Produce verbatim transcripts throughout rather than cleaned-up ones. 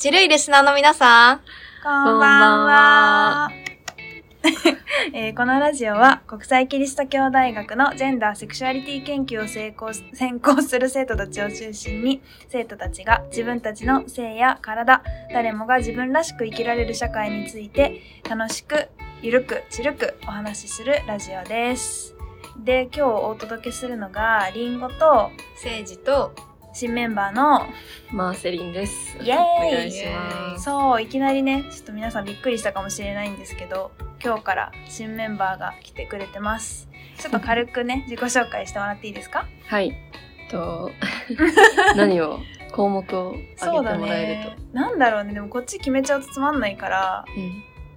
ちるいリスナーの皆さん、こんばんは。えー、このラジオは国際キリスト教大学のジェンダーセクシュアリティ研究を成功専攻する生徒たちを中心に、生徒たちが自分たちの性や体、誰もが自分らしく生きられる社会について楽しくゆるくちるくお話しするラジオです。で、今日お届けするのがリンゴとセイジと新メンバーのマーセリンです。イエーイ、お願いします。そう、いきなりね、ちょっと皆さんびっくりしたかもしれないんですけど、今日から新メンバーが来てくれてます。ちょっと軽くね自己紹介してもらっていいですか？はいと何を項目を挙げてもらえると、そうだね、なんだろうね。でもこっち決めちゃうとつまんないから、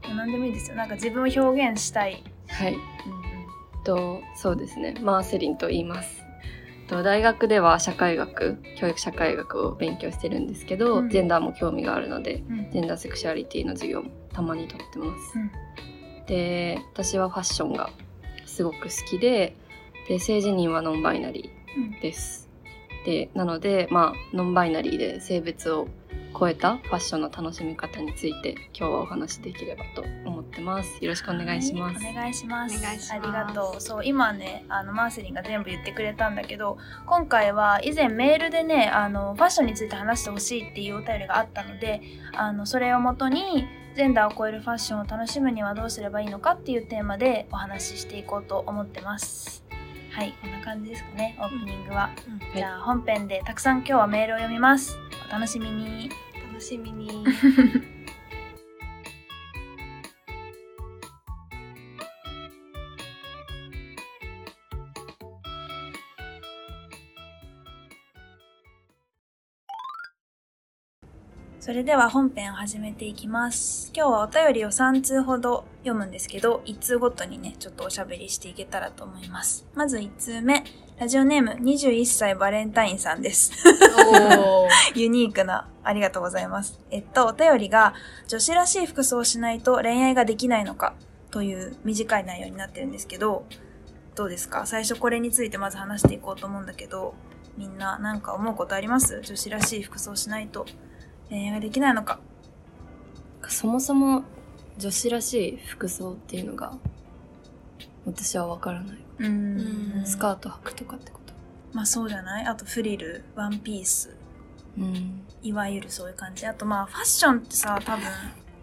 うん、何でもいいですよ。なんか自分を表現したい。はい、うん、とそうですね、マーセリンと言います。大学では社会学、教育社会学を勉強してるんですけど、うん、ジェンダーも興味があるので、うん、ジェンダーセクシュアリティの授業もたまにとってます、うん、で、私はファッションがすごく好きで、で、性自認はノンバイナリーです、うん、で、なので、まあ、ノンバイナリーで性別を超えたファッションの楽しみ方について今日はお話しできればと思ってます。よろしくお願いします、はい、お願いします。ありがとう。そう、今ね、あのマーセリンが全部言ってくれたんだけど、今回は以前メールでね、あのファッションについて話してほしいっていうお便りがあったので、あのそれをもとにジェンダーを超えるファッションを楽しむにはどうすればいいのかっていうテーマでお話ししていこうと思ってます。はい、こんな感じですかね、オープニングは、うんうん、じゃあ本編でたくさん今日はメールを読みます。お楽しみに。楽しみに。それでは本編を始めていきます。今日はお便りをさん通ほど読むんですけど、いち通ごとにね、ちょっとおしゃべりしていけたらと思います。まずいち通目、ラジオネームにじゅういっさいバレンタインさんです。おユニークな、ありがとうございます。えっと、お便りが、女子らしい服装をしないと恋愛ができないのかという短い内容になってるんですけど、どうですか？最初これについてまず話していこうと思うんだけど、みんななんか思うことあります？女子らしい服装をしないと恋愛ができないのか。そもそも女子らしい服装っていうのが私は分からない。うーん、スカート履くとかってこと？まあそうじゃない？あとフリル、ワンピース、うん、いわゆるそういう感じ。あとまあファッションってさ、多分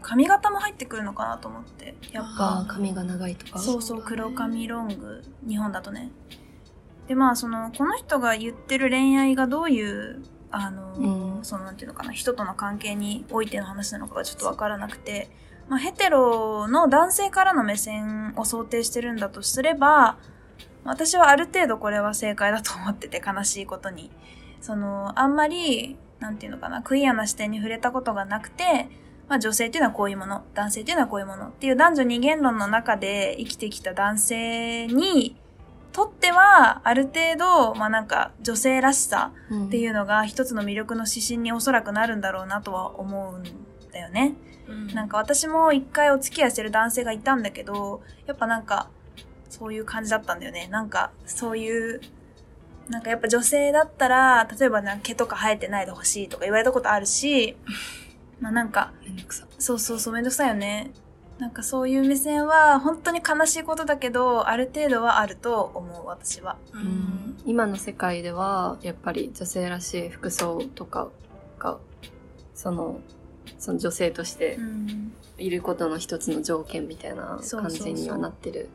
髪型も入ってくるのかなと思って、やっぱ髪が長いとか、そうそう、黒髪ロング、日本だとね。でまあそのこの人が言ってる恋愛がどういうあの、うん、そのなんていうのかな、人との関係においての話なのかがちょっと分からなくて、まあ、ヘテロの男性からの目線を想定してるんだとすれば、私はある程度これは正解だと思ってて、悲しいことにそのあんまりなんていうのかな、クイアな視点に触れたことがなくて、まあ、女性っていうのはこういうもの、男性っていうのはこういうものっていう男女二元論の中で生きてきた男性にとっては、ある程度、まあなんか女性らしさっていうのが一つの魅力の指針におそらくなるんだろうなとは思うんだよね、うん、なんか私も一回お付き合いしてる男性がいたんだけど、やっぱなんかそういう感じだったんだよね。なんかそういうなんかやっぱ女性だったら、例えばなんか毛とか生えてないでほしいとか言われたことあるしまあなんかめんどくさ、そうそうそう、めんどくさいよね。なんかそういう目線は本当に悲しいことだけど、ある程度はあると思う、私は。うん、今の世界ではやっぱり女性らしい服装とかがその、その女性としていることの一つの条件みたいな感じにはなってる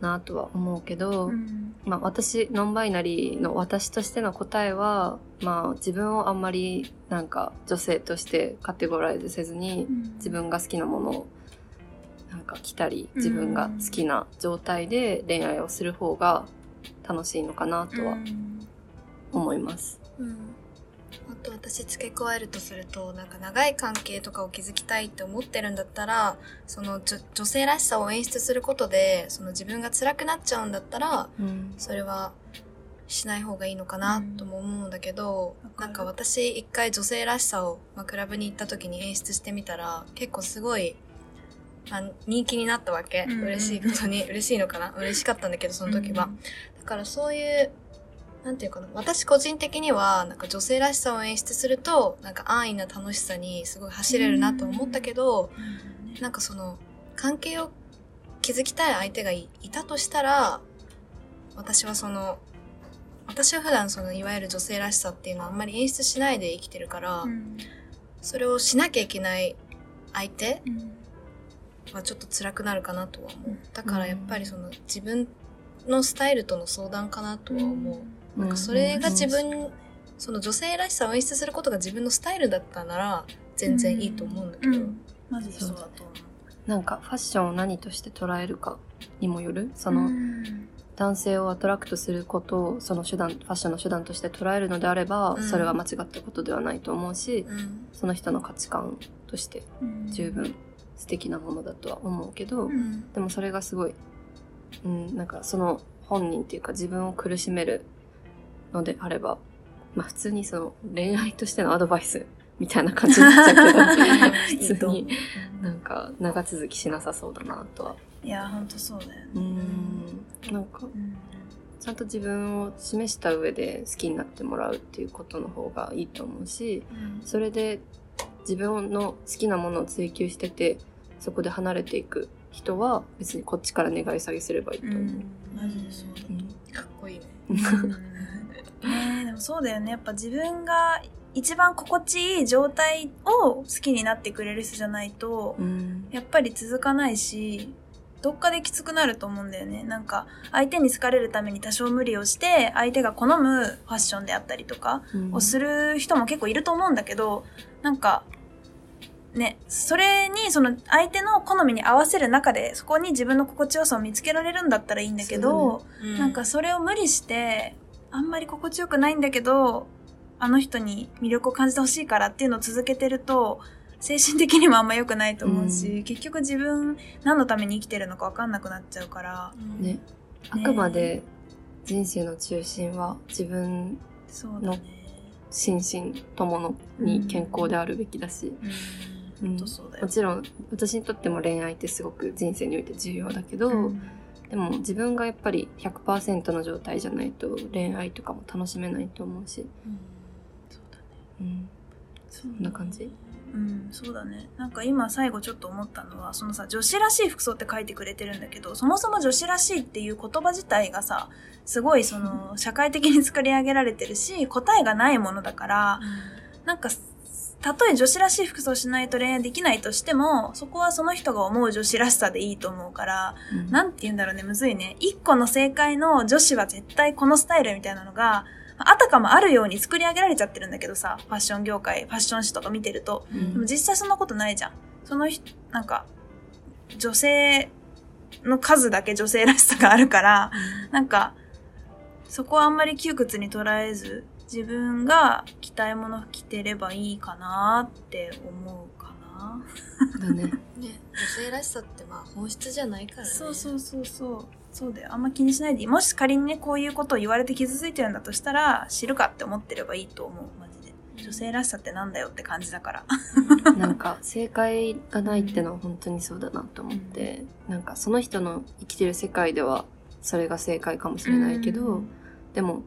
なとは思うけど、うん、まあ私ノンバイナリーの私としての答えは、まあ自分をあんまりなんか女性としてカテゴライズせずに、うん、自分が好きなものをなんか着たり、自分が好きな状態で恋愛をする方が楽しいのかなとは思います、うんうん、あと私付け加えるとすると、なんか長い関係とかを築きたいって思ってるんだったら、その女性らしさを演出することでその自分が辛くなっちゃうんだったら、うん、それはしない方がいいのかなとも思うんだけど、うん、なんか私一回女性らしさを、まあ、クラブに行った時に演出してみたら、結構すごいまあ、人気になったわけ、うんうん、嬉しいことに嬉しいのかな、嬉しかったんだけどその時は、うん、だからそういうなんていうかな、私個人的にはなんか女性らしさを演出するとなんか安易な楽しさにすごい走れるなと思ったけど、うん、なんかその関係を築きたい相手が い, いたとしたら、私はその私は普段そのいわゆる女性らしさっていうのはあんまり演出しないで生きてるから、うん、それをしなきゃいけない相手はちょっと辛くなるかなとは思う。だからやっぱりその自分のスタイルとの相談かなとは思う。うん、なんかそれが自分、うん、その女性らしさを演出することが自分のスタイルだったなら全然いいと思うんだけど、うんうん、マジそうだと思う。なんかファッションを何として捉えるかにもよる。その、うん男性をアトラクトすることをその手段、ファッションの手段として捉えるのであれば、うん、それは間違ったことではないと思うし、うん、その人の価値観として十分素敵なものだとは思うけど、うん、でもそれがすごい、うん、なんかその本人っていうか自分を苦しめるのであれば、まあ普通にその恋愛としてのアドバイスみたいな感じになっちゃうけど、普通になんか長続きしなさそうだなとは。いや本当そうだよね。うんなんか、うん、ちゃんと自分を示した上で好きになってもらうっていうことの方がいいと思うし、うん、それで自分の好きなものを追求しててそこで離れていく人は別にこっちから願い下げすればいいと思う、うん、マジでそうだ、うん、かっこいいねねでもそうだよね。やっぱ自分が一番心地いい状態を好きになってくれる人じゃないと、うん、やっぱり続かないしどっかできつくなると思うんだよね。なんか相手に好かれるために多少無理をして相手が好むファッションであったりとかをする人も結構いると思うんだけど、うん、なんかねそれにその相手の好みに合わせる中でそこに自分の心地よさを見つけられるんだったらいいんだけど、うん、なんかそれを無理してあんまり心地よくないんだけどあの人に魅力を感じてほしいからっていうのを続けてると精神的にもあんま良くないと思うし、うん、結局自分何のために生きてるのか分かんなくなっちゃうから、うんねね、あくまで人生の中心は自分の心身とものに健康であるべきだし、うんうんうん、もちろん私にとっても恋愛ってすごく人生において重要だけど、うん、でも自分がやっぱり ひゃくパーセント の状態じゃないと恋愛とかも楽しめないと思うし、うん、そうだね、うん、そんな感じ。うん、そうだね。なんか今最後ちょっと思ったのはそのさ女子らしい服装って書いてくれてるんだけどそもそも女子らしいっていう言葉自体がさすごいその社会的に作り上げられてるし答えがないものだから、うん、なんかたとえ女子らしい服装しないと恋愛できないとしてもそこはその人が思う女子らしさでいいと思うから、うん、なんて言うんだろうねむずいね。一個の正解の女子は絶対このスタイルみたいなのがあたかもあるように作り上げられちゃってるんだけどさファッション業界ファッション誌とか見てると、うん、でも実際そんなことないじゃん。そのなんか女性の数だけ女性らしさがあるからなんかそこはあんまり窮屈に捉えず自分が着たいもの着てればいいかなって思うかなだ ね, ね女性らしさってまあ本質じゃないからね。そうそうそうそうそうだよ。あんま気にしないでもし仮にねこういうことを言われて傷ついてるんだとしたら知るかって思ってればいいと思う。マジで女性らしさってなんだよって感じだからなんか正解がないってのは本当にそうだなと思って、うん、なんかその人の生きてる世界ではそれが正解かもしれないけど、うん、でも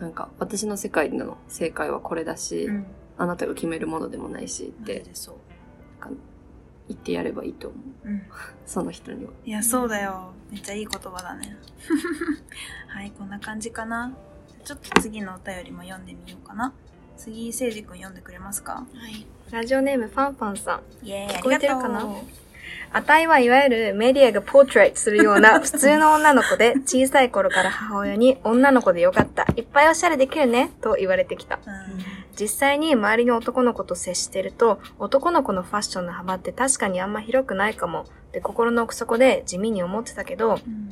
なんか私の世界での正解はこれだし、うん、あなたが決めるものでもないしってマジでそうなんか言ってやればいいと思う、うん、その人には。いやそうだよめっちゃいい言葉だねはいこんな感じかな。ちょっと次のお便りも読んでみようかな。次せいじくん読んでくれますか。はい、ラジオネームファンファンさん。イエーイ聞こえてるかな。あたいはいわゆるメディアがポートレートするような普通の女の子で小さい頃から母親に女の子でよかったいっぱいおしゃれできるねと言われてきた、うん、実際に周りの男の子と接してると男の子のファッションの幅って確かにあんま広くないかもって心の奥底で地味に思ってたけど、うん、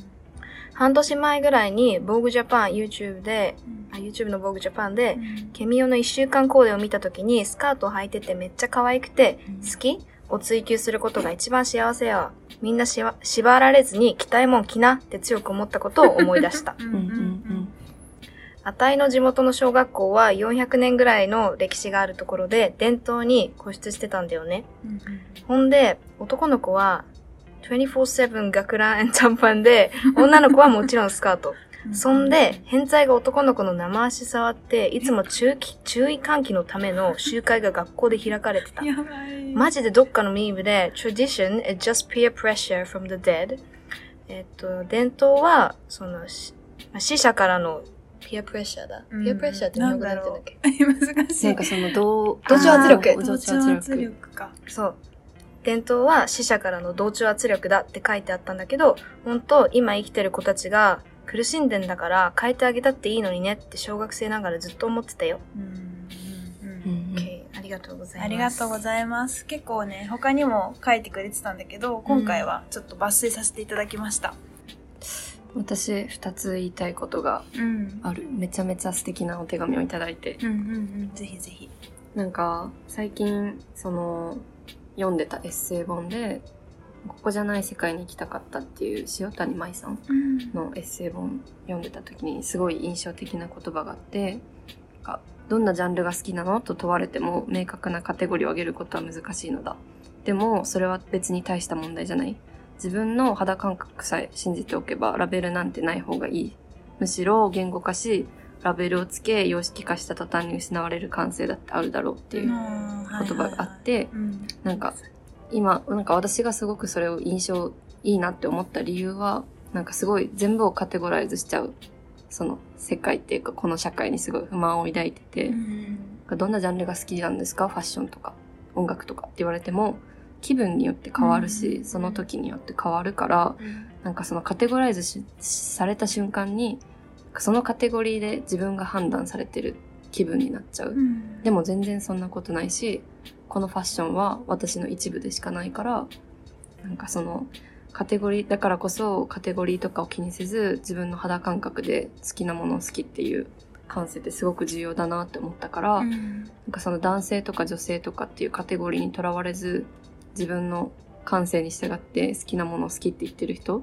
半年前ぐらいに Vogue Japan YouTube で、うん、あ YouTube の Vogue Japan で、うん、ケミオのいっしゅうかんコーデを見た時にスカートを履いててめっちゃ可愛くて、うん、好きを追求することが一番幸せやわ。みんなしわ縛られずに着たいもん着なって強く思ったことを思い出したうんうん、うん、あたいの地元の小学校はよんひゃくねんぐらいの歴史があるところで伝統に固執してたんだよね、うんうん、ほんで男の子は にじゅうよん なな 学ラン短パンで女の子はもちろんスカートそんで変態が男の子の生足触っていつも注意、注意喚起のための集会が学校で開かれてた。やばい。マジでどっかのミームで tradition is just peer pressure from the dead、 えっと伝統はその死者からのピアプレッシャーだ。うん、ピアプレッシャーって何だろう。難しい。なんかその同同調圧力。同調圧力か。そう。伝統は死者からの同調圧力だって書いてあったんだけど、本当今生きてる子たちが苦しんでんだから変えてあげたっていいのにねって小学生ながらずっと思ってたよ。うんうん、okay、ありがとうございます。ありがとうございます。結構ね他にも書いてくれてたんだけど、今回はちょっと抜粋させていただきました。うん、私ふたつ言いたいことがある、うん、めちゃめちゃ素敵なお手紙をいただいて、うんうんうん、ぜひぜひ。なんか最近その読んでたエッセイ本でここじゃない世界に行きたかったっていう塩谷舞さんのエッセイ本読んでた時にすごい印象的な言葉があって、なんかどんなジャンルが好きなのと問われても明確なカテゴリーを上げることは難しいのだ、でもそれは別に大した問題じゃない、自分の肌感覚さえ信じておけばラベルなんてない方がいい。むしろ言語化し、ラベルをつけ、様式化した途端に失われる感性だってあるだろうっていう言葉があって、なんか今、なんか私がすごくそれを印象いいなって思った理由は、なんかすごい全部をカテゴライズしちゃう、その世界っていうかこの社会にすごい不満を抱いてて、うん、どんなジャンルが好きなんですか？ファッションとか音楽とかって言われても、気分によって変わるし、うん、その時によって変わるから、うん、なんかそのカテゴライズしされた瞬間にそのカテゴリーで自分が判断されてる気分になっちゃう、うん、でも全然そんなことないし、このファッションは私の一部でしかないから、なんかそのカテゴリーだからこそカテゴリーとかを気にせず自分の肌感覚で好きなものを好きっていう感性ってすごく重要だなって思ったから、うん、なんかその男性とか女性とかっていうカテゴリーにとらわれず自分の感性に従って好きなものを好きって言ってる人っ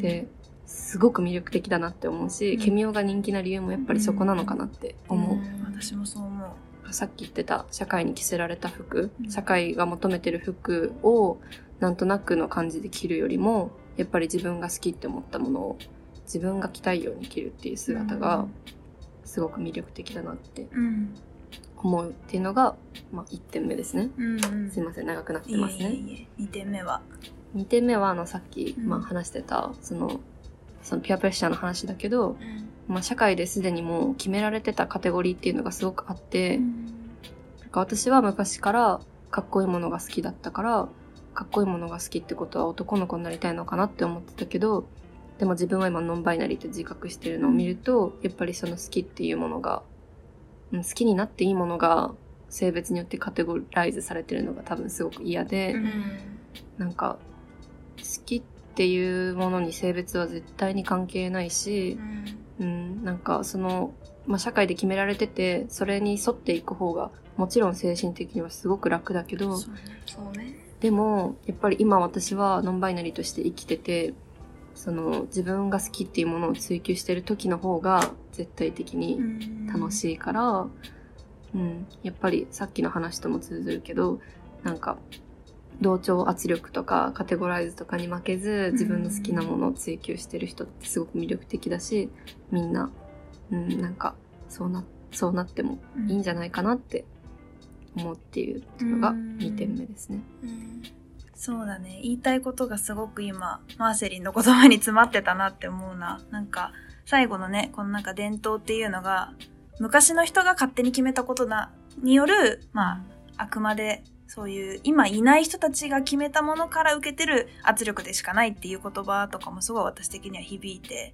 てすごく魅力的だなって思うし、うん、ケミオが人気な理由もやっぱりそこなのかなって思う、うんうん、私もそう思う。さっき言ってた社会に着せられた服、うん、社会が求めてる服をなんとなくの感じで着るよりもやっぱり自分が好きって思ったものを自分が着たいように着るっていう姿がすごく魅力的だなって、うんうん思うっていうのが、まあ、いってんめですね、うんうん、すいません長くなってますね。いえいえにてんめはにてんめはあのさっき、うんまあ、話してたその、そのピアプレッシャーの話だけど、うんまあ、社会ですでにもう決められてたカテゴリーっていうのがすごくあって、うん、なんか私は昔からかっこいいものが好きだったから、かっこいいものが好きってことは男の子になりたいのかなって思ってたけど、でも自分は今ノンバイナリーって自覚してるのを見るとやっぱりその好きっていうものが好きになっていいものが性別によってカテゴライズされてるのが多分すごく嫌で、うん、なんか好きっていうものに性別は絶対に関係ないし、うんうん、なんかその、まあ、社会で決められててそれに沿っていく方がもちろん精神的にはすごく楽だけど、そうね、そうね、でもやっぱり今私はノンバイナリーとして生きてて、その自分が好きっていうものを追求してる時の方が絶対的に楽しいから、うん、うん、やっぱりさっきの話とも通ずるけど、なんか同調圧力とかカテゴライズとかに負けず自分の好きなものを追求してる人ってすごく魅力的だし、みんな、うん、なんかそうな、そうなってもいいんじゃないかなって思うっていうのがにてんめですね、うんうんそうだね。言いたいことがすごく今、マーセリンの言葉に詰まってたなって思うな。なんか、最後のね、このなんか伝統っていうのが、昔の人が勝手に決めたことだ、による、まあ、あくまで、そういう、今いない人たちが決めたものから受けてる圧力でしかないっていう言葉とかもすごい私的には響いて、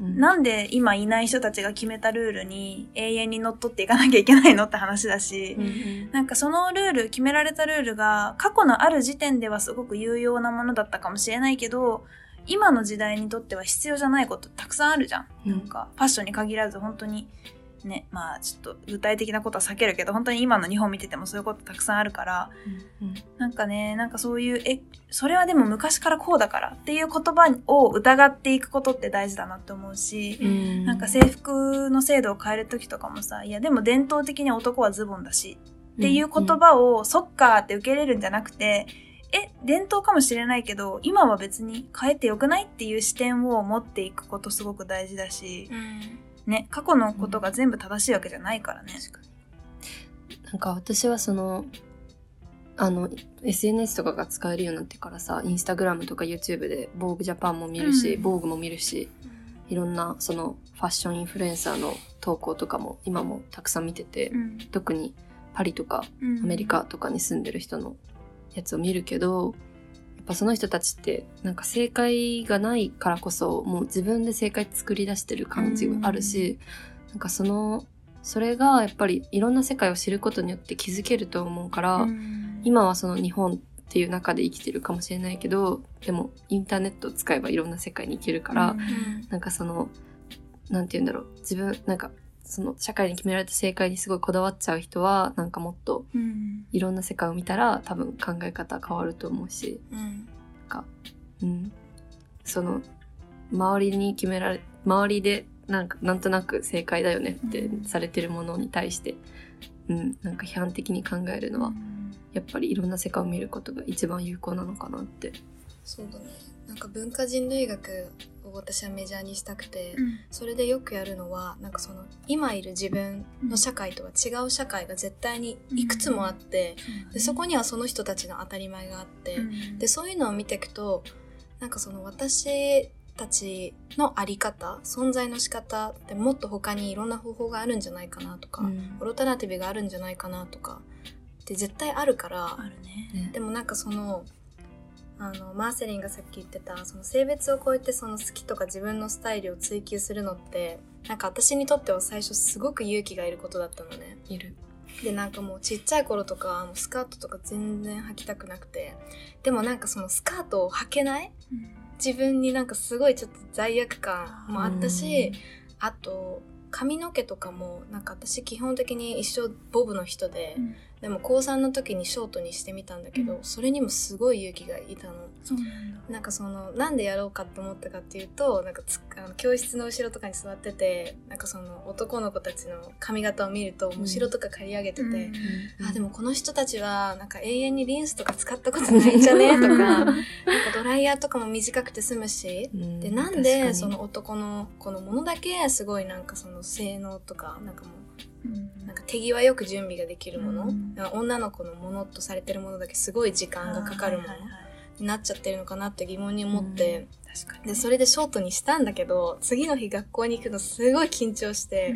うん、なんで今いない人たちが決めたルールに永遠にのっとっていかなきゃいけないのって話だし、うん、なんかそのルール、決められたルールが過去のある時点ではすごく有用なものだったかもしれないけど、今の時代にとっては必要じゃないことたくさんあるじゃん。うん、なんかファッションに限らず本当にね、まあちょっと具体的なことは避けるけど、本当に今の日本見ててもそういうことたくさんあるから、うんうん、なんかね、なんかそういうえそれはでも昔からこうだからっていう言葉を疑っていくことって大事だなって思うし、うん、なんか制服の制度を変える時とかもさ、いやでも伝統的に男はズボンだしっていう言葉をそっかーって受け入れるんじゃなくて、え、伝統かもしれないけど今は別に変えてよくないっていう視点を持っていくことすごく大事だし、うん、ね、過去のことが全部正しいわけじゃないからね、うん、確かに。なんか私はそのあの エスエヌエス とかが使えるようになってからさ、インスタグラムとか YouTube で Vogue Japan も見るし、うん、Vogue も見るし、いろんなそのファッションインフルエンサーの投稿とかも今もたくさん見てて、うん、特にパリとかアメリカとかに住んでる人のやつを見るけど、やっぱその人たちってなんか正解がないからこそもう自分で正解作り出してる感じがあるし、うん、なんかそのそれがやっぱりいろんな世界を知ることによって気づけると思うから、うん、今はその日本っていう中で生きてるかもしれないけど、でもインターネットを使えばいろんな世界に行けるから、うん、なんかそのなんて言うんだろう、自分なんかその社会に決められた正解にすごいこだわっちゃう人はなんかもっといろんな世界を見たら多分考え方変わると思うし、うん、なんか、うん、その周りに決められ周りでなんかなんとなく正解だよねってされてるものに対して、うんうん、なんか批判的に考えるのはやっぱりいろんな世界を見ることが一番有効なのかなって。そうだね、なんか文化人類学を私はメジャーにしたくて、うん、それでよくやるのはなんかその今いる自分の社会とは違う社会が絶対にいくつもあって、うん、でそこにはその人たちの当たり前があって、うん、でそういうのを見ていくとなんかその私たちの在り方、存在の仕方ってもっと他にいろんな方法があるんじゃないかなとか、うん、オルタナティブがあるんじゃないかなとかって絶対あるから、あるね。でもなんかその、あのマーセリンがさっき言ってたその性別を超えてその好きとか自分のスタイルを追求するのってなんか私にとっては最初すごく勇気がいることだったのね。いる。でなんかもうちっちゃい頃とかもうスカートとか全然履きたくなくて、でもなんかそのスカートを履けない、うん自分になんかすごいちょっと罪悪感もあったし、あと髪の毛とかもなんか私基本的に一生ボブの人で、うん、でも高さんの時にショートにしてみたんだけど、うん、それにもすごい勇気がいたの。そうなんだ。なんかそのなんでやろうかと思ったかっていうとなんかつあの教室の後ろとかに座っててなんかその男の子たちの髪型を見ると後ろとか刈り上げてて、うんうん、あでもこの人たちはなんか永遠にリンスとか使ったことないんじゃねとかなんかドライヤーとかも短くて済むし、うん、でなんでその男の子のものだけすごいなんかその性能とかなんかもうなんか手際よく準備ができるもの、うん、女の子のものとされてるものだけすごい時間がかかるものになっちゃってるのかなって疑問に思って、うん確かにね、でそれでショートにしたんだけど次の日学校に行くのすごい緊張して、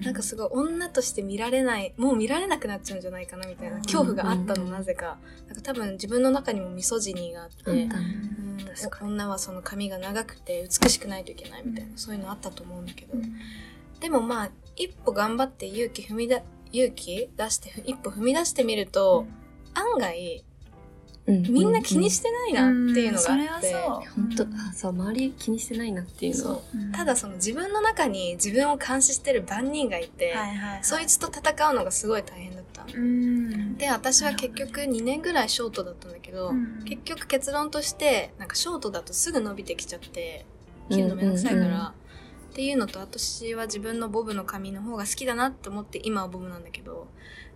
うん、なんかすごい女として見られないもう見られなくなっちゃうんじゃないかなみたいな恐怖があったの、うん、なぜか、 なんか多分自分の中にもミソジニーがあって、うんうん、女はその髪が長くて美しくないといけないみたいな、うん、そういうのあったと思うんだけど、うんでもまあ一歩頑張って勇気踏みだ勇気出して一歩踏み出してみると、うん、案外、うん、みんな気にしてないなっていうのがあって、うんうん、それはそう本当、うん、そう周り気にしてないなっていうのはそう、うん、ただその自分の中に自分を監視してる番人がいて、はいはいはい、そいつと戦うのがすごい大変だった、うん、で私は結局にねんぐらいショートだったんだけど、うん、結局結論としてなんかショートだとすぐ伸びてきちゃって切るのめんどくさいから、うんうんうんっていうのと私は自分のボブの髪の方が好きだなって思って今はボブなんだけど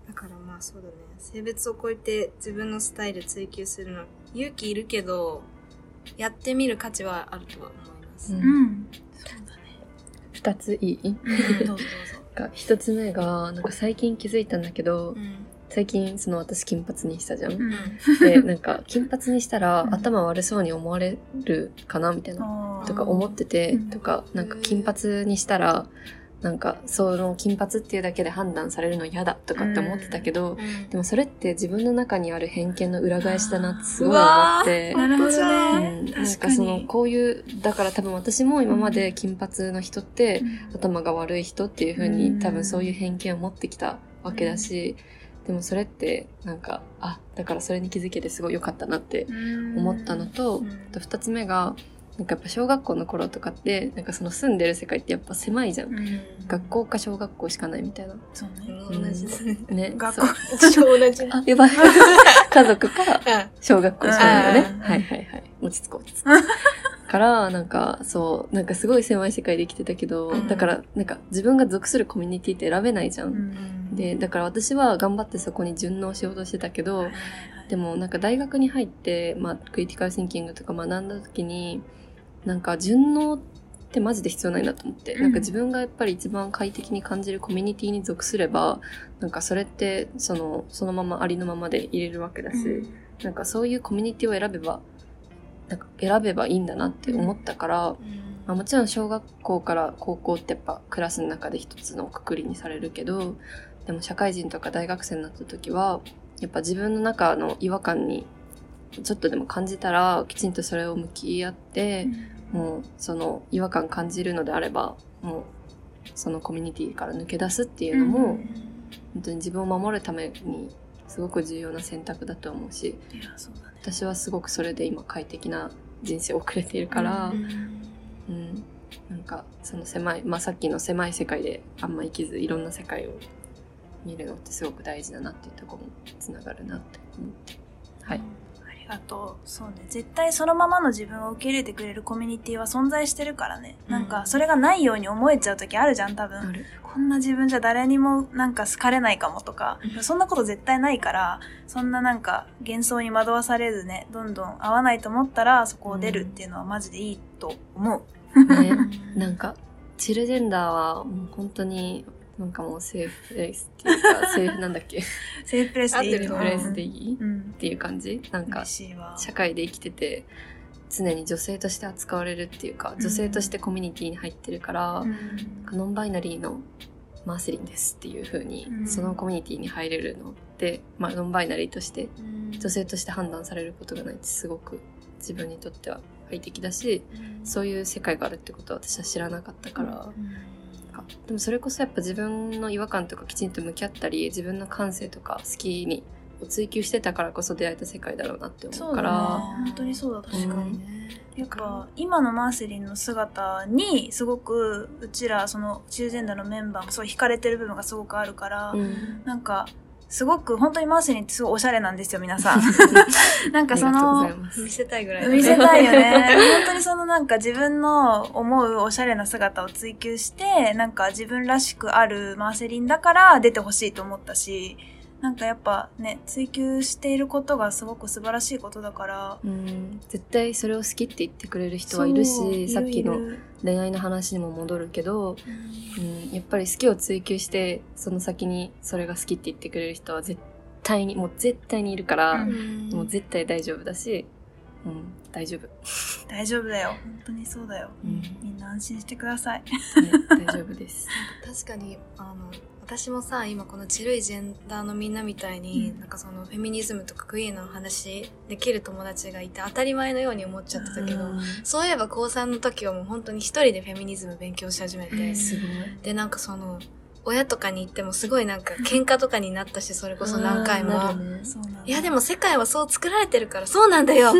だからまあそうだね性別を超えて自分のスタイル追求するの勇気いるけどやってみる価値はあるとは思います。うん、うん、そうだね。ふたついい？どうぞどうぞ。ひとつめがなんか最近気づいたんだけど、うん、最近その私金髪にしたじゃん、うん、でなんか金髪にしたら頭悪そうに思われるかなみたいな、うんとか思ってて、うん、とかなんか金髪にしたらなんかその金髪っていうだけで判断されるの嫌だとかって思ってたけど、うん、でもそれって自分の中にある偏見の裏返しだなってすごい思って、なるほどね、うん、なんかそのこういうだから多分私も今まで金髪の人って、うん、頭が悪い人っていう風に多分そういう偏見を持ってきたわけだし、うん、でもそれってなんかあだからそれに気づけてすごい良かったなって思ったのと、うん、あとふたつめがなんかやっぱ小学校の頃とかってなんかその住んでる世界ってやっぱ狭いじゃん、うん、学校か小学校しかないみたいなそうね、うん、同じですね、ね学校そう同じあやばい家族か小学校しかないよねはいはいはい落ち着こう落ち着こうから、なんか、そう、なんかすごい狭い世界で生きてたけど、うん、だから、なんか自分が属するコミュニティって選べないじゃん。うん、で、だから私は頑張ってそこに順応しようとしてたけど、はいはいはい、でもなんか大学に入って、まあ、クリティカルシンキングとか学んだ時に、なんか順応ってマジで必要ないなと思って、うん、なんか自分がやっぱり一番快適に感じるコミュニティに属すれば、なんかそれって、その、そのままありのままでいれるわけだし、うん、なんかそういうコミュニティを選べば、なんか選べばいいんだなって思ったから、うんまあ、もちろん小学校から高校ってやっぱクラスの中で一つの括りにされるけど、でも社会人とか大学生になった時はやっぱ自分の中の違和感にちょっとでも感じたらきちんとそれを向き合って、うん、もうその違和感感じるのであればもうそのコミュニティから抜け出すっていうのも、うん、本当に自分を守るためにすごく重要な選択だと思うし、いや、そうだね、私はすごくそれで今快適な人生を送れているから、うんうん、なんかその狭い、まあ、さっきの狭い世界であんま生きずいろんな世界を見るのってすごく大事だなっていうところもつながるなって思って、はい、ありがとう。そうね、絶対そのままの自分を受け入れてくれるコミュニティは存在してるからね、うん、なんかそれがないように思えちゃう時あるじゃん、多分ある。こんな自分じゃ誰にもなんか好かれないかもとか、そんなこと絶対ないから、そんななんか幻想に惑わされずね、どんどん合わないと思ったらそこを出るっていうのはマジでいいと思う。うん、ね、なんかチルジェンダーはもう本当になんかもうセーフプレイスっていうか、セーフなんだっけ？セーフプレイスでいいと思う。セーフプレイスでいい、うん、っていう感じ。なんか社会で生きてて。常に女性として扱われるっていうか、女性としてコミュニティに入ってるから、うん、ノンバイナリーのマーセリンですっていう風に、うん、そのコミュニティに入れるのって、まあ、ノンバイナリーとして、うん、女性として判断されることがないってすごく自分にとっては快適だし、うん、そういう世界があるってことは私は知らなかったから、うん、でもそれこそやっぱ自分の違和感とかきちんと向き合ったり、自分の感性とか好きにを追求してたからこそ出会えた世界だろうなって思うから、そうだね、本当にそうだ。確かにね、うん、やっぱ今のマーセリンの姿にすごくうちらそのチルジェンダーのメンバーもすごい惹かれてる部分がすごくあるから、うん、なんかすごく本当にマーセリンってすごいおしゃれなんですよ、皆さん。なんかその見せたいぐらい、ね、見せたいよね。本当にそのなんか自分の思うおしゃれな姿を追求して、なんか自分らしくあるマーセリンだから出てほしいと思ったし、なんかやっぱね、追求していることがすごく素晴らしいことだから、うん、絶対それを好きって言ってくれる人はいるし、いるいる。さっきの恋愛の話にも戻るけど、うんうん、やっぱり好きを追求してその先にそれが好きって言ってくれる人は絶対にもう絶対にいるから、うん、もう絶対大丈夫だし、うん、大丈夫大丈夫だよ、本当にそうだよ、うん、みんな安心してください、ね、大丈夫です。確かにあの私もさ、今このチルいジェンダーのみんなみたいに、うん、なんかそのフェミニズムとかクイーンの話できる友達がいて当たり前のように思っちゃってたけど、うん、そういえば高さんの時はもう本当に一人でフェミニズム勉強し始めて、すごい。で、なんかその親とかに言ってもすごいなんか喧嘩とかになったし、それこそ何回も、ね、いやでも世界はそう作られてるからそうなんだよあ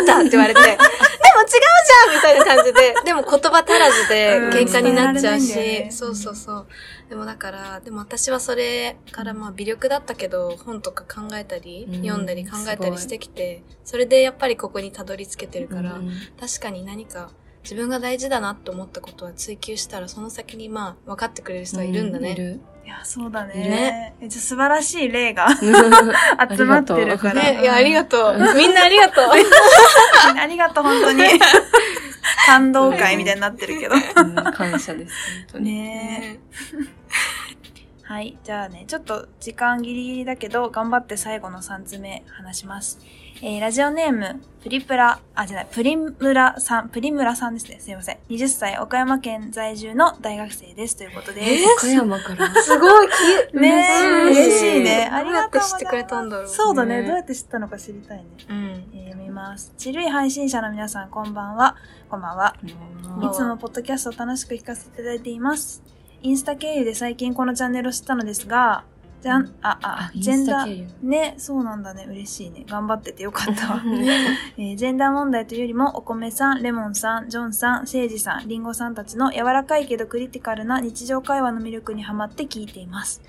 んたって言われて、でも違うじゃんみたいな感じで、でも言葉足らずで喧嘩になっちゃうし、ね、そうそうそう。でもだから、でも私はそれからまあ微力だったけど、本とか考えたり、うん、読んだり考えたりしてきて、それでやっぱりここにたどり着けてるから、うん、確かに何か、自分が大事だなって思ったことは追求したらその先にまあ分かってくれる人はいるんだね、うん、いる。いやそうだ ね, ねえじゃ素晴らしい例が集まってるから、ね、いやありがとう、みんなありがとうみんなありがとう、本当に感動会みたいになってるけど、うん、感謝です本当にねはいじゃあね、ちょっと時間ギリギリだけど頑張って最後のみっつ目話します。えー、ラジオネーム、プリプラ、あ、じゃない、プリムラさん、プリムラさんですね。すいません。はたち、岡山県在住の大学生です。ということです。えー、岡山からすごい、ねえ、嬉しいね。ありがとうございます。どうやって知ってくれたんだろう、ね。そうだね。どうやって知ったのか知りたいね。うん。えー、読みます。チルい配信者の皆さん、こんばんは。こんばんは。いつもポッドキャストを楽しく聞かせていただいています。インスタ経由で最近このチャンネルを知ったのですが、じゃん、あ、あ、ジェンダー、ね、そうなんだね、嬉しいね。頑張っててよかったわ、えー。ジェンダー問題というよりも、お米さん、レモンさん、ジョンさん、セイジさん、リンゴさんたちの柔らかいけどクリティカルな日常会話の魅力にハマって聞いています。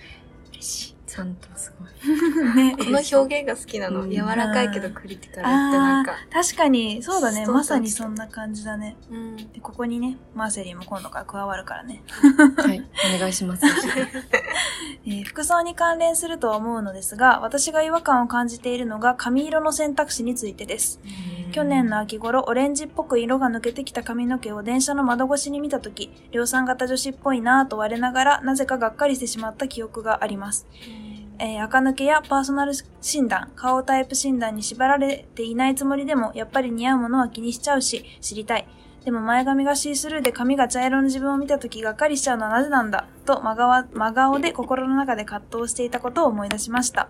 嬉しい。さんとすごい、ね、この表現が好きなの、うん、柔らかいけどクリティカルってなんか確かにそうだね、まさにそんな感じだね、うん、でここにねマーセリーも今度から加わるからねはいお願いします、えー、服装に関連するとは思うのですが、私が違和感を感じているのが髪色の選択肢についてです。去年の秋頃、オレンジっぽく色が抜けてきた髪の毛を電車の窓越しに見たとき、量産型女子っぽいなぁと我ながらなぜかがっかりしてしまった記憶があります。えー、垢抜けやパーソナル診断、顔タイプ診断に縛られていないつもりでも、やっぱり似合うものは気にしちゃうし、知りたい。でも前髪がシースルーで髪が茶色の自分を見たときがっかりしちゃうのはなぜなんだと真顔、真顔で心の中で葛藤していたことを思い出しました。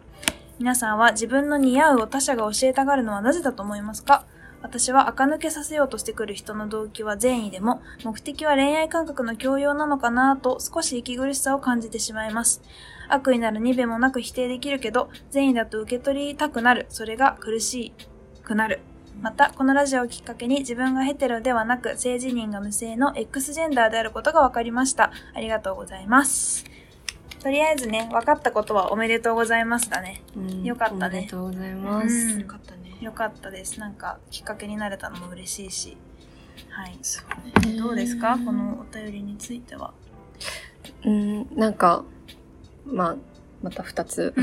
皆さんは自分の似合うを他者が教えたがるのはなぜだと思いますか？私は垢抜けさせようとしてくる人の動機は善意でも、目的は恋愛感覚の強要なのかなぁと少し息苦しさを感じてしまいます。悪意ならにべもなく否定できるけど、善意だと受け取りたくなる。それが苦しくなる。また、このラジオをきっかけに自分がヘテロではなく性自認が無性の X ジェンダーであることが分かりました。ありがとうございます。とりあえずね、分かったことはおめでとうございますだね。うん、よかったね。おめでとうございます。うん、よかったね。よかったです。なんかきっかけになれたのも嬉しいし、はい。そうね。どうですか、このお便りについては。うん、なんかまあまたふたつ。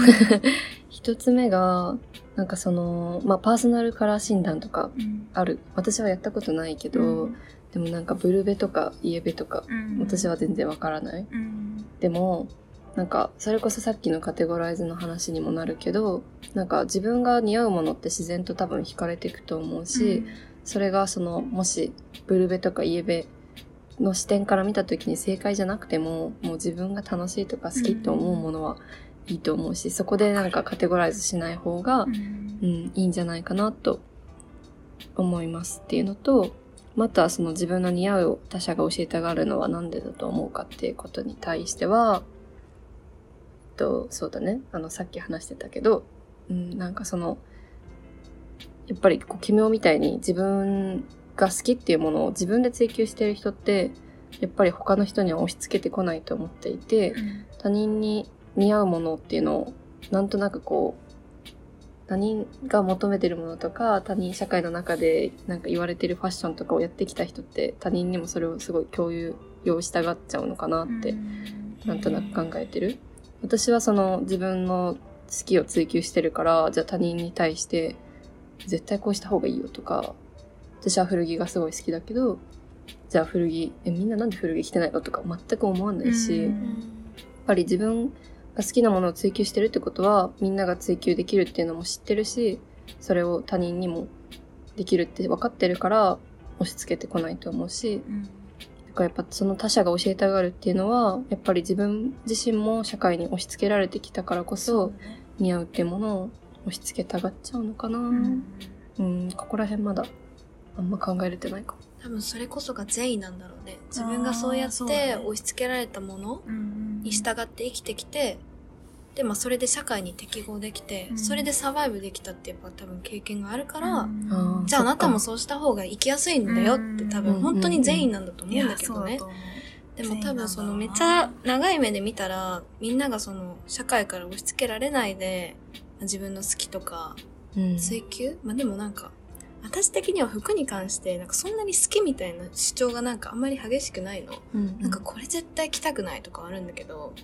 ひとつめがなんかそのまあパーソナルカラー診断とかある。うん、私はやったことないけど、うん、でもなんかブルベとかイエベとか、うん、私は全然わからない。うん、でも。なんかそれこそさっきのカテゴライズの話にもなるけど、なんか自分が似合うものって自然と多分惹かれていくと思うし、うん、それがそのもしブルベとかイエベの視点から見た時に正解じゃなくても、もう自分が楽しいとか好きと思うものはいいと思うし、うん、そこでなんかカテゴライズしない方が、うんうん、いいんじゃないかなと思いますっていうのと、またその自分の似合うを他者が教えたがるのはなんでだと思うかっていうことに対しては、とそうだね、あのさっき話してたけど、うん、なんかそのやっぱりこう奇妙みたいに自分が好きっていうものを自分で追求してる人ってやっぱり他の人には押し付けてこないと思っていて、うん、他人に似合うものっていうのをなんとなくこう他人が求めてるものとか他人社会の中でなんか言われてるファッションとかをやってきた人って他人にもそれをすごい共有したがっちゃうのかなって、うん、なんとなく考えてる。私はその自分の好きを追求してるから、じゃあ他人に対して絶対こうした方がいいよとか、私は古着がすごい好きだけど、じゃあ古着えみんななんで古着着てないのとか全く思わないし、やっぱり自分が好きなものを追求してるってことはみんなが追求できるっていうのも知ってるし、それを他人にもできるって分かってるから押し付けてこないと思うし、うんやっぱその他者が教えたがるっていうのはやっぱり自分自身も社会に押し付けられてきたからこそ似合うっていうものを押し付けたがっちゃうのかな、うん、うん、ここら辺まだあんま考えれてないかも。多分それこそが善意なんだろうね。自分がそうやって押し付けられたものに従って生きてきて、でまあそれで社会に適合できて、うん、それでサバイブできたってやっぱ多分経験があるから、うん、じゃああなたもそうした方が生きやすいんだよって多分本当に善意なんだと思うんだけどね。でも多分そのめっちゃ長い目で見たらみんながその社会から押し付けられないで自分の好きとか追求、うん、まあでもなんか私的には服に関してなんかそんなに好きみたいな主張がなんかあんまり激しくないの、うん、なんかこれ絶対着たくないとかあるんだけど、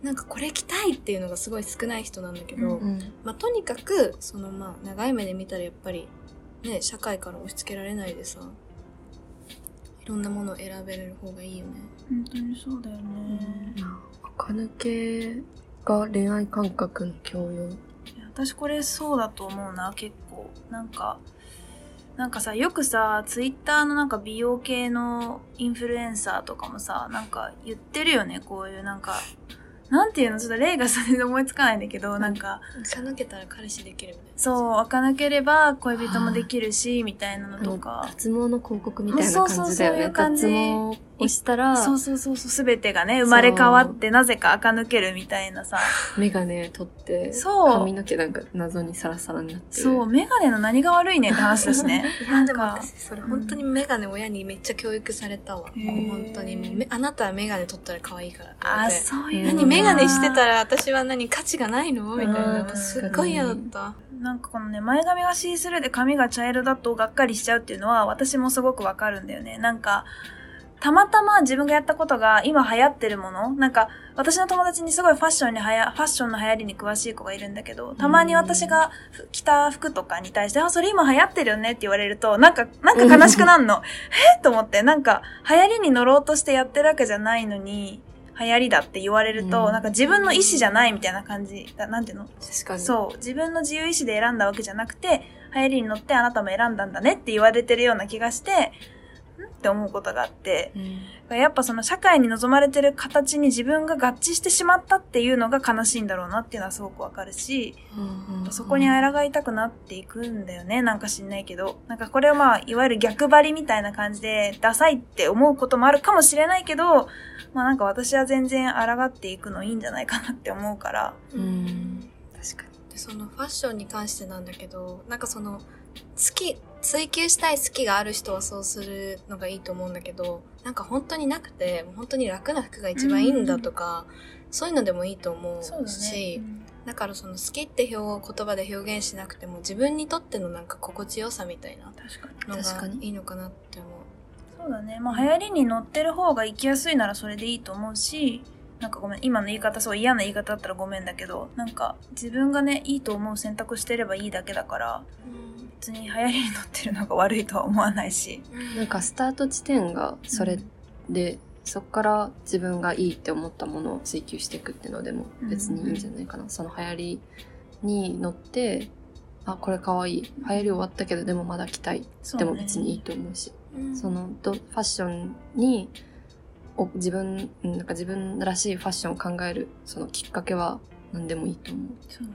なんかこれ着たいっていうのがすごい少ない人なんだけど、うんうん、まあとにかくそのまあ長い目で見たらやっぱりね社会から押し付けられないでさ、いろんなものを選べる方がいいよね。本当にそうだよね。垢抜けが恋愛感覚の強要。私これそうだと思うな。結構なんかなんかさ、よくさツイッターのなんか美容系のインフルエンサーとかもさなんか言ってるよね。こういうなんかなんていうの、ちょっと例がそれで思いつかないんだけど、なんか垢抜けたら彼氏できるみたいな。そう垢抜ければ恋人もできるしみたいなのとか、脱毛の広告みたいな感じだよね。そうそうそういう感じ。脱毛押したら、そうそうそう、すべてがね、生まれ変わってなぜか垢抜けるみたいなさ。メガネ取って、そう。髪の毛なんか謎にサラサラになってる。そう、メガネの何が悪いねって話だしね。いや、でも私、それ本当にメガネ親にめっちゃ教育されたわ。本当に。あなたはメガネ取ったら可愛いからって。あ、そういう。何メガネしてたら私は何価値がないのみたいな。すっごい嫌だった。なんかこのね、前髪がシースルーで髪が茶色だとがっかりしちゃうっていうのは私もすごくわかるんだよね。なんか、たまたま自分がやったことが今流行ってるもの、なんか私の友達にすごいファッションにはや、ファッションの流行りに詳しい子がいるんだけど、たまに私が着た服とかに対して、あ、それ今流行ってるよねって言われると、なんか、なんか悲しくなるの。えー、と思って、なんか流行りに乗ろうとしてやってるわけじゃないのに、流行りだって言われると、うん、なんか自分の意思じゃないみたいな感じだ、なんていうの？確かに。そう。自分の自由意思で選んだわけじゃなくて、流行りに乗ってあなたも選んだんだねって言われてるような気がして、んって思うことがあって、うん、やっぱその社会に望まれてる形に自分が合致してしまったっていうのが悲しいんだろうなっていうのはすごくわかるし、うんうん、そこに抗いたくなっていくんだよね。なんか知んないけど、なんかこれはまあいわゆる逆張りみたいな感じでダサいって思うこともあるかもしれないけど、まあなんか私は全然抗っていくのいいんじゃないかなって思うから、うん、確かに。で、そのファッションに関してなんだけど、なんかその好き、追求したい好きがある人はそうするのがいいと思うんだけど、なんか本当になくて、本当に楽な服が一番いいんだとか、うん、そういうのでもいいと思うし、そうだね。うん、だからその好きって表を言葉で表現しなくても、自分にとってのなんか心地よさみたいなのがいいのかなって思う。そうだね。まあ流行りに乗ってる方が生きやすいならそれでいいと思うし、なんかごめん、今の言い方、そう嫌な言い方だったらごめんだけど、なんか自分がね、いいと思う選択してればいいだけだから、うん、別に流行りに乗ってるのが悪いとは思わないし、なんかスタート地点がそれで、うん、そっから自分がいいって思ったものを追求していくっていうのでも別にいいんじゃないかな、うん、その流行りに乗って、あ、これかわいい、流行り終わったけどでもまだ着たい、でも別にいいと思うし、うん、そのファッションに自分、なんか自分らしいファッションを考えるそのきっかけは何でもいいと思う。そうだね、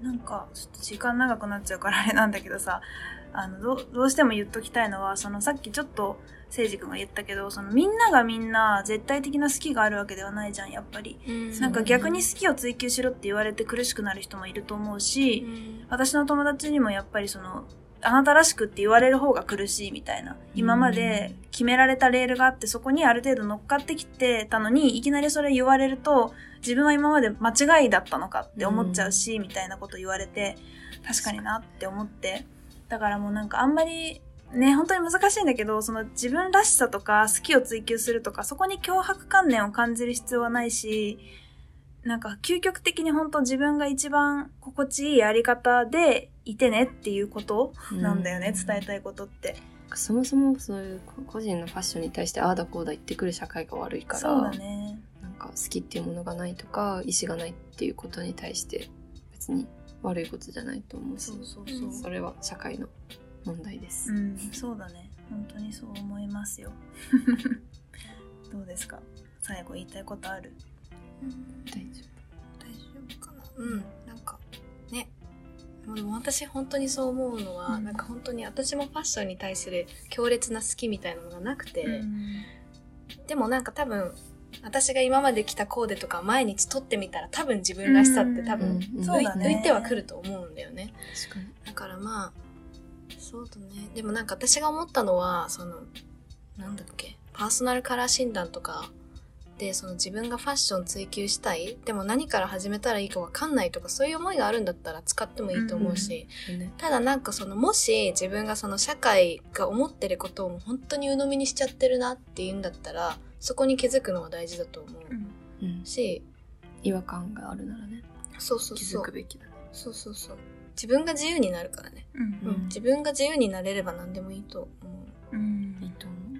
うん、なんかちょっと時間長くなっちゃうからあれなんだけどさ、あの ど, どうしても言っときたいのは、そのさっきちょっとせいじくんが言ったけど、そのみんながみんな絶対的な好きがあるわけではないじゃん、やっぱり、うん、なんか逆に好きを追求しろって言われて苦しくなる人もいると思うし、うん、私の友達にもやっぱりそのあなたらしくって言われる方が苦しいみたいな、今まで決められたレールがあってそこにある程度乗っかってきてたのにいきなりそれ言われると、自分は今まで間違いだったのかって思っちゃうし、うん、みたいなこと言われて、確かになって思って、だからもうなんかあんまりね、本当に難しいんだけど、その自分らしさとか好きを追求するとか、そこに強迫観念を感じる必要はないし、なんか究極的に本当自分が一番心地いいやり方でいてねっていうことなんだよね、うん、伝えたいことって。そもそもそういう個人のファッションに対してああだこうだ言ってくる社会が悪いから、そうだね、なんか好きっていうものがないとか意思がないっていうことに対して別に悪いことじゃないと思うし、そうそうそう、それは社会の問題です、うん、そうだね、本当にそう思いますよ。どうですか、最後言いたいことある？うん、大丈夫大丈夫かな、うん、なんかね、でも私本当にそう思うのは、うん、なんか本当に私もファッションに対する強烈な好きみたいなのがなくて、うん、でもなんか多分私が今まで着たコーデとか毎日撮ってみたら、多分自分らしさって多分浮いてはくると思うんだよね。確かに。だからまあそうだね。でもなんか私が思ったのは、そのなんだっけ、パーソナルカラー診断とかで、その自分がファッション追求したい、でも何から始めたらいいか分かんないとか、そういう思いがあるんだったら使ってもいいと思うし、うんうん、ただなんかそのもし自分がその社会が思ってることを本当に鵜呑みにしちゃってるなっていうんだったら、そこに気づくのは大事だと思う、うんうん、し、違和感があるならね、そうそうそう、気づくべきだね。そうそうそう、自分が自由になるからね、うんうんうん、自分が自由になれれば何でもいいと思う、うん、いいと思う。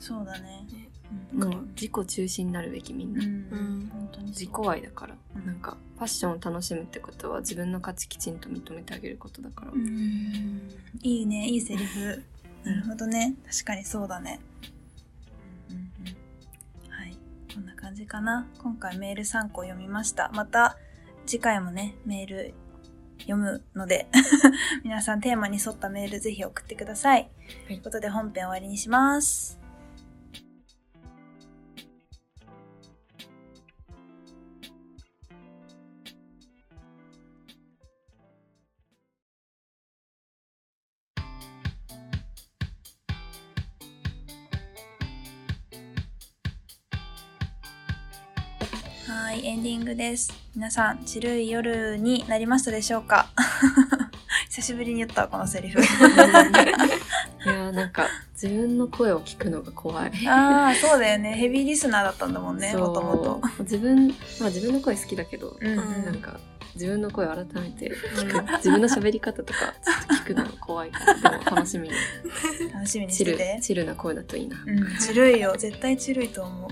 そうだね、ね、もう自己中心になるべき、みんな、うん、自己愛だから、うん、なんかファッションを楽しむってことは自分の価値きちんと認めてあげることだから、うん、いいね、いいセリフ。なるほどね、確かにそうだね、うんうんうん、はい、こんな感じかな。今回メールさんこ読みました。また次回もね、メール読むので皆さんテーマに沿ったメールぜひ送ってください、はい、ということで本編終わりにします。はい、エンディングです。皆さん、ちるい夜になりましたでしょうか？久しぶりに言った、このセリフ。いや、なんか、自分の声を聞くのが怖い。ああ、そうだよね。ヘビーリスナーだったんだもんね、もともと。自分、まあ自分の声好きだけど、うん、なんか、自分の声を改めて聞く、うん、自分の喋り方とか聞くのが怖いから、でも楽しみに。楽しみにしてて。チルな声だといいな。うん、チルいよ。絶対チルいと思う。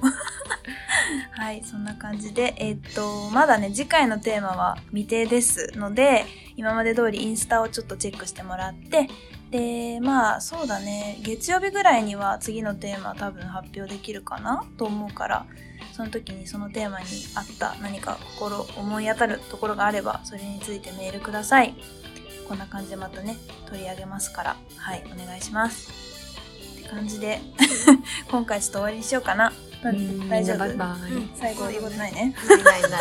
はい、そんな感じで、えー、っと、まだね、次回のテーマは未定ですので、今まで通りインスタをちょっとチェックしてもらって、で、まあ、そうだね、月曜日ぐらいには次のテーマ多分発表できるかなと思うから、その時にそのテーマに合った何か心思い当たるところがあれば、それについてメールください。こんな感じでまたね、取り上げますから、はい、お願いします。って感じで、今回ちょっと終わりにしようかな。大丈夫、うん、最後言うことないね。ないないない。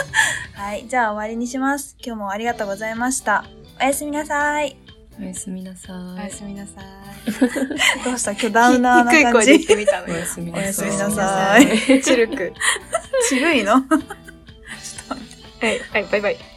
はい、じゃあ終わりにします。今日もありがとうございました。おやすみなさい。おやすみなさい。おやすみなさい。どうした？今日ダウナーな感じ。低い声で言ってみたのよ。おやすみなさい。チルク。チルいの？ちょっと待って。はい、はい、バイバイ。